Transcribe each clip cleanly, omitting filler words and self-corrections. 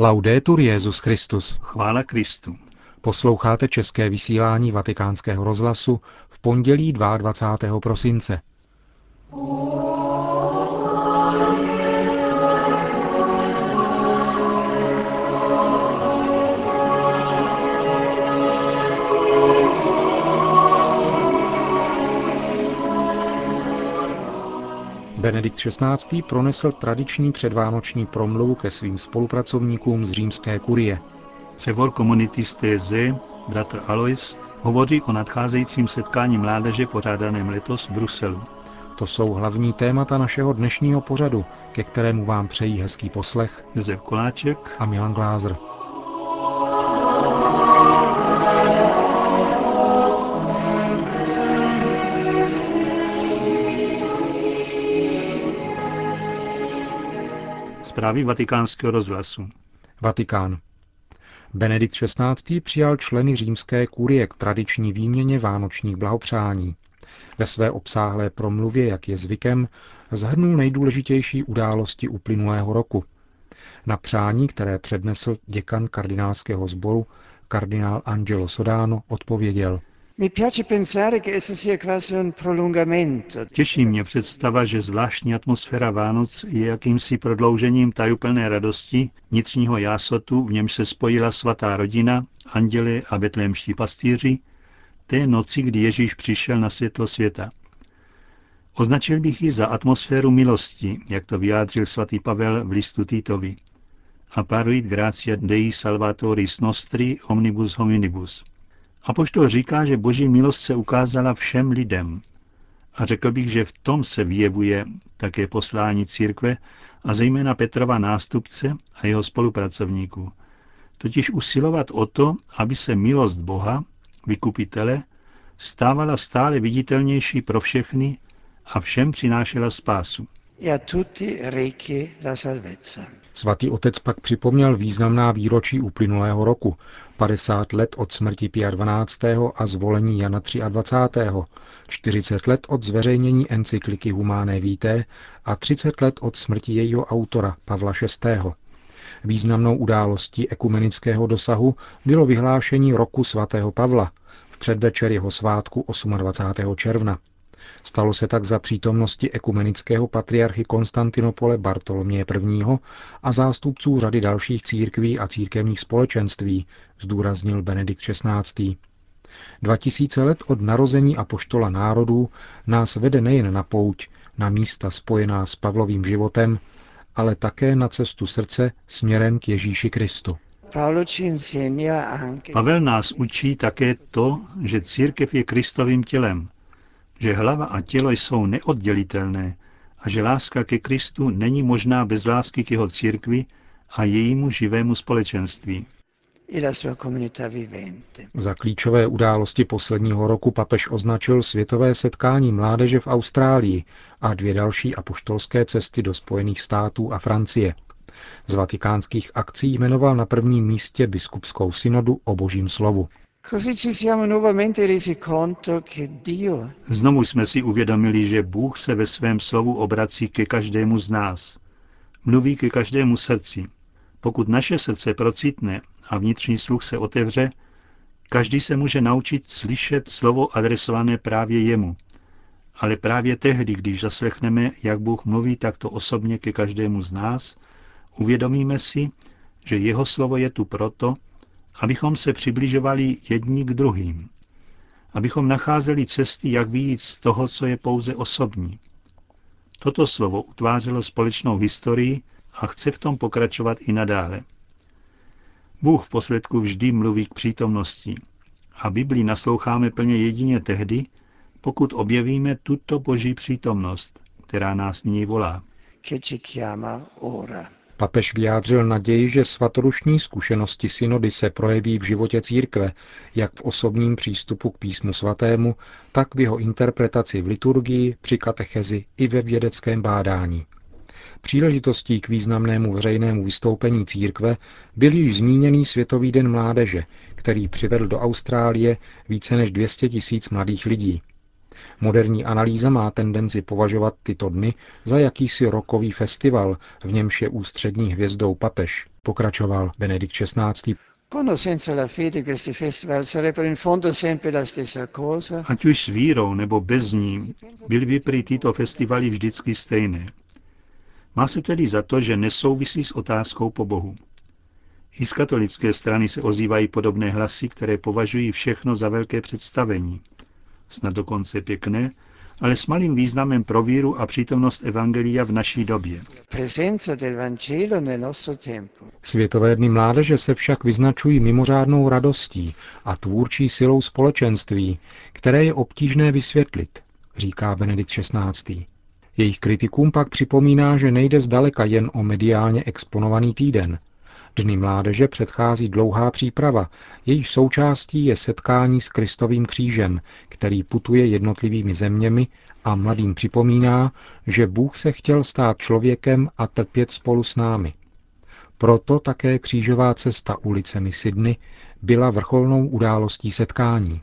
Laudetur Jesus Christus. Chvála Kristu. Posloucháte české vysílání Vatikánského rozhlasu v pondělí 22. prosince. Benedikt XVI. Pronesl tradiční předvánoční promluvu ke svým spolupracovníkům z římské kurie. Převod Komunity v Teze, bratr Alois, hovoří o nadcházejícím setkání mládeže pořádaném letos v Bruselu. To jsou hlavní témata našeho dnešního pořadu, ke kterému vám přejí hezký poslech Josef Koláček a Milan Glázer. Zprávy Vatikánského rozhlasu. Vatikán. Benedikt XVI. Přijal členy římské kurie k tradiční výměně vánočních blahopřání. Ve své obsáhlé promluvě, jak je zvykem, zhrnul nejdůležitější události uplynulého roku. Na přání, které přednesl děkan kardinálského sboru, kardinál Angelo Sodano, odpověděl: Těší mě představa, že zvláštní atmosféra Vánoc je jakýmsi prodloužením tajuplné radosti, vnitřního jásotu, v němž se spojila svatá rodina, anděle a betlémští pastýři, té noci, kdy Ježíš přišel na světlo světa. Označil bych ji za atmosféru milosti, jak to vyjádřil svatý Pavel v listu Titovi. Apparuit gratia Dei salvatoris nostri omnibus hominibus. Apoštol říká, že boží milost se ukázala všem lidem. A řekl bych, že v tom se vyjevuje také poslání církve a zejména Petrova nástupce a jeho spolupracovníků. Totiž usilovat o to, aby se milost Boha, vykupitele, stávala stále viditelnější pro všechny a všem přinášela spásu. Svatý otec pak připomněl významná výročí uplynulého roku, 50 let od smrti Pia XII. A zvolení Jana XXIII., 40 let od zveřejnění encykliky Humanae vitae a 30 let od smrti jejího autora Pavla VI. Významnou událostí ekumenického dosahu bylo vyhlášení roku svatého Pavla v předvečer jeho svátku 28. června. Stalo se tak za přítomnosti ekumenického patriarchy Konstantinopole Bartoloměje I. a zástupců řady dalších církví a církevních společenství, zdůraznil Benedikt XVI. 2000 let od narození apoštola národů nás vede nejen na pouť, na místa spojená s Pavlovým životem, ale také na cestu srdce směrem k Ježíši Kristu. Pavel nás učí také to, že církev je Kristovým tělem, že hlava a tělo jsou neoddělitelné a že láska ke Kristu není možná bez lásky k jeho církvi a jejímu živému společenství. Za klíčové události posledního roku papež označil světové setkání mládeže v Austrálii a 2 další apoštolské cesty do Spojených států a Francie. Z vatikánských akcí jmenoval na prvním místě biskupskou synodu o Božím slovu. Znovu jsme si uvědomili, že Bůh se ve svém slovu obrací ke každému z nás. Mluví ke každému srdci. Pokud naše srdce procitne a vnitřní sluch se otevře, každý se může naučit slyšet slovo adresované právě jemu. Ale právě tehdy, když zaslechneme, jak Bůh mluví takto osobně ke každému z nás, uvědomíme si, že jeho slovo je tu proto, abychom se přibližovali jedni k druhým, abychom nacházeli cesty, jak vyjít z toho, co je pouze osobní. Toto slovo utvářelo společnou historii a chce v tom pokračovat i nadále. Bůh v posledku vždy mluví k přítomnosti a Biblii nasloucháme plně jedině tehdy, pokud objevíme tuto boží přítomnost, která nás nyní volá. Papež vyjádřil naději, že svatorušní zkušenosti synody se projeví v životě církve, jak v osobním přístupu k písmu svatému, tak v jeho interpretaci v liturgii, při katechezi i ve vědeckém bádání. Příležitostí k významnému veřejnému vystoupení církve byl již zmíněný Světový den mládeže, který přivedl do Austrálie více než 200 000 mladých lidí. Moderní analýza má tendenci považovat tyto dny za jakýsi rokový festival, v němž je ústřední hvězdou papež, pokračoval Benedikt XVI. Ať už s vírou nebo bez ní, byly by prý tyto festivaly vždycky stejné. Má se tedy za to, že nesouvisí s otázkou po Bohu. I z katolické strany se ozývají podobné hlasy, které považují všechno za velké představení. Snad dokonce pěkné, ale s malým významem pro víru a přítomnost evangelia v naší době. Světové dny mládeže se však vyznačují mimořádnou radostí a tvůrčí silou společenství, které je obtížné vysvětlit, říká Benedikt XVI. Jejich kritikům pak připomíná, že nejde zdaleka jen o mediálně exponovaný týden. Dny mládeže předchází dlouhá příprava, jejíž součástí je setkání s Kristovým křížem, který putuje jednotlivými zeměmi a mladým připomíná, že Bůh se chtěl stát člověkem a trpět spolu s námi. Proto také křížová cesta ulicemi Sydney byla vrcholnou událostí setkání.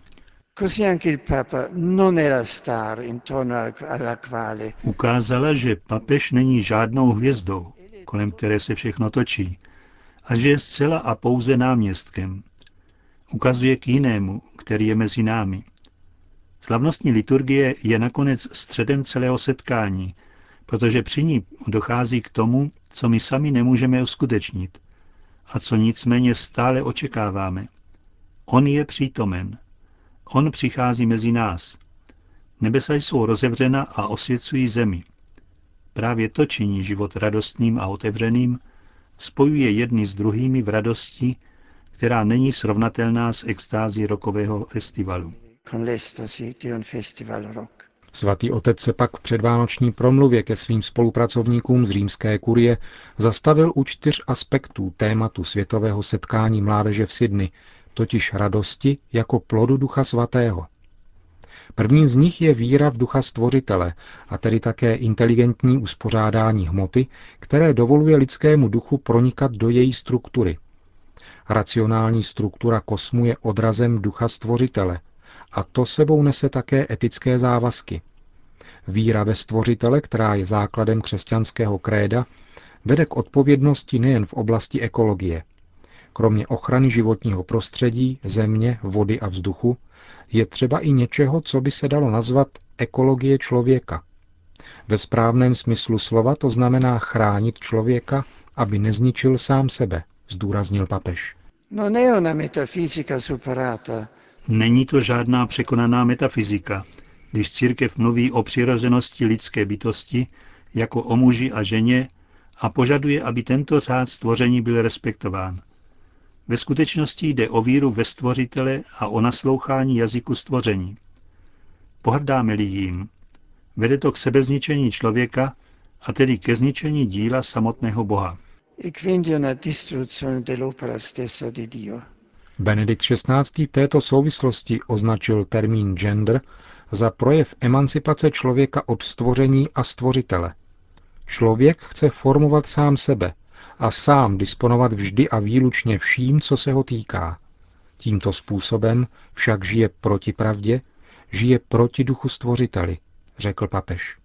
Ukázala, že papež není žádnou hvězdou, kolem které se všechno točí, a že je zcela a pouze náměstkem. Ukazuje k jinému, který je mezi námi. Slavnostní liturgie je nakonec středem celého setkání, protože při ní dochází k tomu, co my sami nemůžeme uskutečnit a co nicméně stále očekáváme. On je přítomen. On přichází mezi nás. Nebesa jsou rozevřena a osvěcují zemi. Právě to činí život radostným a otevřeným, spojuje jedny s druhými v radosti, která není srovnatelná s extází rokového festivalu. Svatý otec se pak v předvánoční promluvě ke svým spolupracovníkům z římské kurie zastavil u 4 aspektů tématu světového setkání mládeže v Sydney, totiž radosti jako plodu Ducha Svatého. Prvním z nich je víra v Ducha Stvořitele, a tedy také inteligentní uspořádání hmoty, které dovoluje lidskému duchu pronikat do její struktury. Racionální struktura kosmu je odrazem Ducha Stvořitele a to sebou nese také etické závazky. Víra ve Stvořitele, která je základem křesťanského kréda, vede k odpovědnosti nejen v oblasti ekologie. Kromě ochrany životního prostředí, země, vody a vzduchu, je třeba i něčeho, co by se dalo nazvat ekologie člověka. Ve správném smyslu slova to znamená chránit člověka, aby nezničil sám sebe, zdůraznil papež. Není to žádná překonaná metafyzika, když církev mluví o přirozenosti lidské bytosti jako o muži a ženě a požaduje, aby tento řád stvoření byl respektován. Ve skutečnosti jde o víru ve Stvořitele a o naslouchání jazyku stvoření. Pohrdáme-li jím, vede to k sebezničení člověka, a tedy ke zničení díla samotného Boha. Benedikt XVI. V této souvislosti označil termín gender za projev emancipace člověka od stvoření a stvořitele. Člověk chce formovat sám sebe a sám disponovat vždy a výlučně vším, co se ho týká. Tímto způsobem však žije proti pravdě, žije proti duchu stvořiteli, řekl papež.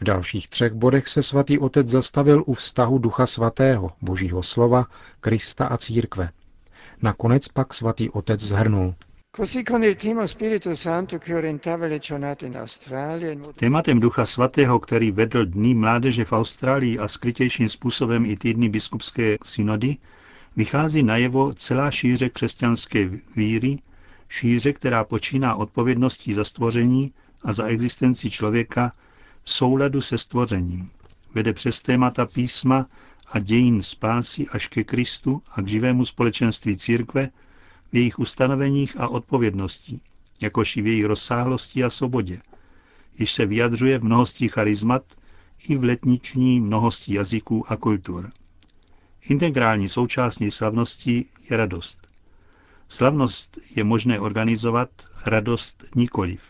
V dalších 3 bodech se svatý otec zastavil u vztahu Ducha Svatého, Božího slova, Krista a církve. Nakonec pak svatý otec shrnul. Tématem Ducha Svatého, který vedl dny mládeže v Austrálii a skrytějším způsobem i týdny biskupské synody, vychází najevo celá šíře křesťanské víry, šíře, která počíná odpovědností za stvoření a za existenci člověka v souladu se stvořením. Vede přes témata písma a dějin spásy až ke Kristu a k živému společenství církve, v jejich ustanoveních a odpovědností, jakož i v jejich rozsáhlosti a svobodě, jež se vyjadřuje v mnohosti charizmat i v letniční mnohosti jazyků a kultur. Integrální součástí slavnosti je radost. Slavnost je možné organizovat, radost nikoliv.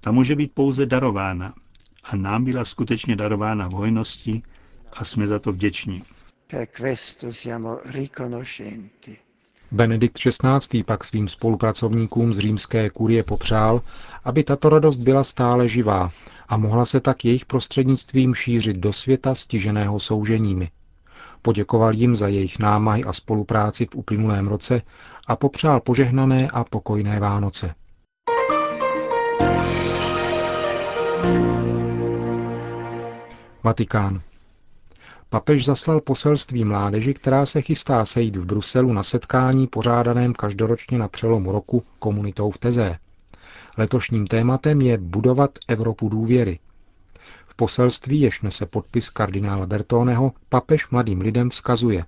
Ta může být pouze darována a nám byla skutečně darována v hojnosti a jsme za to vděční. Per questo siamo riconoscenti. Benedikt XVI. Pak svým spolupracovníkům z římské kurie popřál, aby tato radost byla stále živá a mohla se tak jejich prostřednictvím šířit do světa stiženého souženími. Poděkoval jim za jejich námahy a spolupráci v uplynulém roce a popřál požehnané a pokojné Vánoce. Vatikán. Papež zaslal poselství mládeži, která se chystá sejít v Bruselu na setkání pořádaném každoročně na přelomu roku Komunitou v Teze. Letošním tématem je budovat Evropu důvěry. V poselství, jež nese podpis kardinála Bertoneho, papež mladým lidem vzkazuje: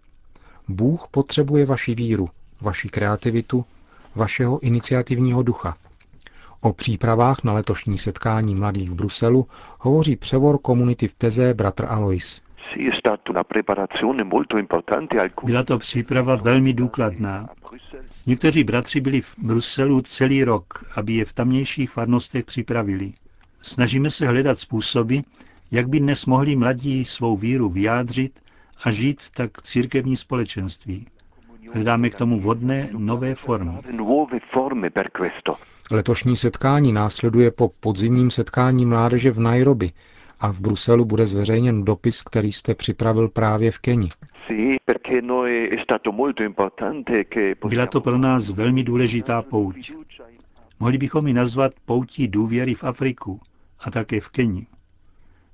Bůh potřebuje vaši víru, vaši kreativitu, vašeho iniciativního ducha. O přípravách na letošní setkání mladých v Bruselu hovoří převor Komunity v Teze bratr Alois. Byla to příprava velmi důkladná. Někteří bratři byli v Bruselu celý rok, aby je v tamnějších farnostech připravili. Snažíme se hledat způsoby, jak by dnes mohli mladí svou víru vyjádřit a žít tak církevní společenství. Hledáme k tomu vhodné nové formy. Letošní setkání následuje po podzimním setkání mládeže v Nairobi a v Bruselu bude zveřejněn dopis, který jste připravil právě v Keni. Byla to pro nás velmi důležitá pouť. Mohli bychom ji nazvat poutí důvěry v Afriku a také v Keni,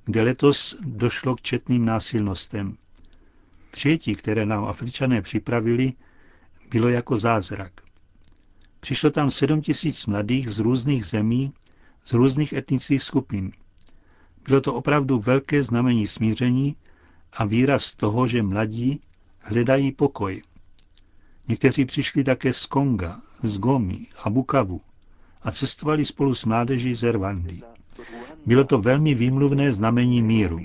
kde letos došlo k četným násilnostem. Přijetí, které nám Afričané připravili, bylo jako zázrak. Přišlo tam 7 000 mladých z různých zemí, z různých etnických skupin. Bylo to opravdu velké znamení smíření a výraz toho, že mladí hledají pokoj. Někteří přišli také z Konga, z Gomy a Bukavu a cestovali spolu s mládeží z Rwandy. Bylo to velmi výmluvné znamení míru.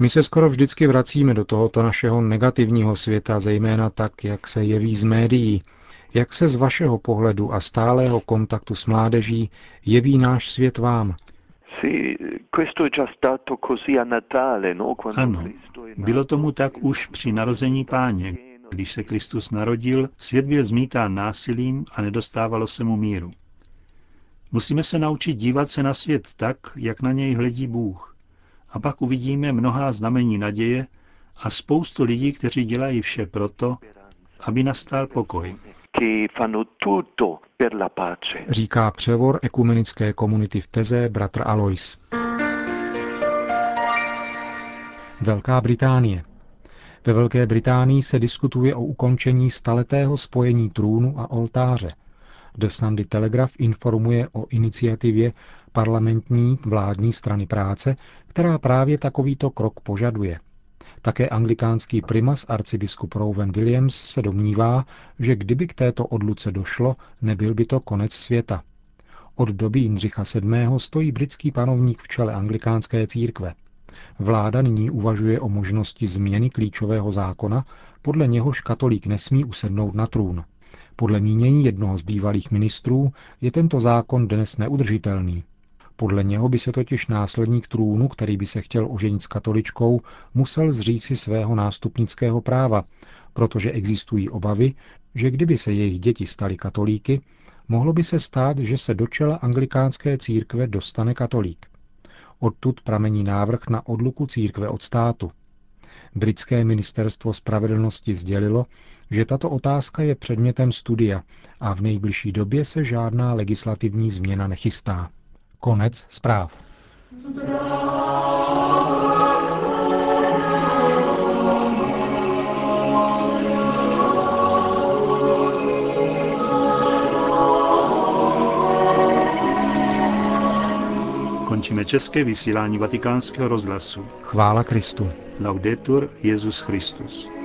My se skoro vždycky vracíme do tohoto našeho negativního světa, zejména tak, jak se jeví z médií. Jak se z vašeho pohledu a stálého kontaktu s mládeží jeví náš svět vám? Ano, bylo tomu tak už při narození Páně. Když se Kristus narodil, svět byl zmítán násilím a nedostávalo se mu míru. Musíme se naučit dívat se na svět tak, jak na něj hledí Bůh. A pak uvidíme mnohá znamení naděje a spoustu lidí, kteří dělají vše proto, aby nastal pokoj. Říká převor ekumenické Komunity v Teze bratr Alois. Velká Británie. Ve Velké Británii se diskutuje o ukončení staletého spojení trůnu a oltáře. The Sunday Telegraph informuje o iniciativě parlamentní vládní strany práce, která právě takovýto krok požaduje. Také anglikánský primas arcibiskup Rowan Williams se domnívá, že kdyby k této odluce došlo, nebyl by to konec světa. Od doby Jindřicha VII. Stojí britský panovník v čele anglikánské církve. Vláda nyní uvažuje o možnosti změny klíčového zákona, podle něhož katolík nesmí usednout na trůn. Podle mínění jednoho z bývalých ministrů je tento zákon dnes neudržitelný. Podle něho by se totiž následník trůnu, který by se chtěl oženit s katoličkou, musel zříci svého nástupnického práva, protože existují obavy, že kdyby se jejich děti staly katolíky, mohlo by se stát, že se do čela anglikánské církve dostane katolík. Odtud pramení návrh na odluku církve od státu. Britské ministerstvo spravedlnosti sdělilo, že tato otázka je předmětem studia a v nejbližší době se žádná legislativní změna nechystá. Konec zpráv. Končíme české vysílání Vatikánského rozhlasu. Chvála Kristu. Laudetur Jesus Christus.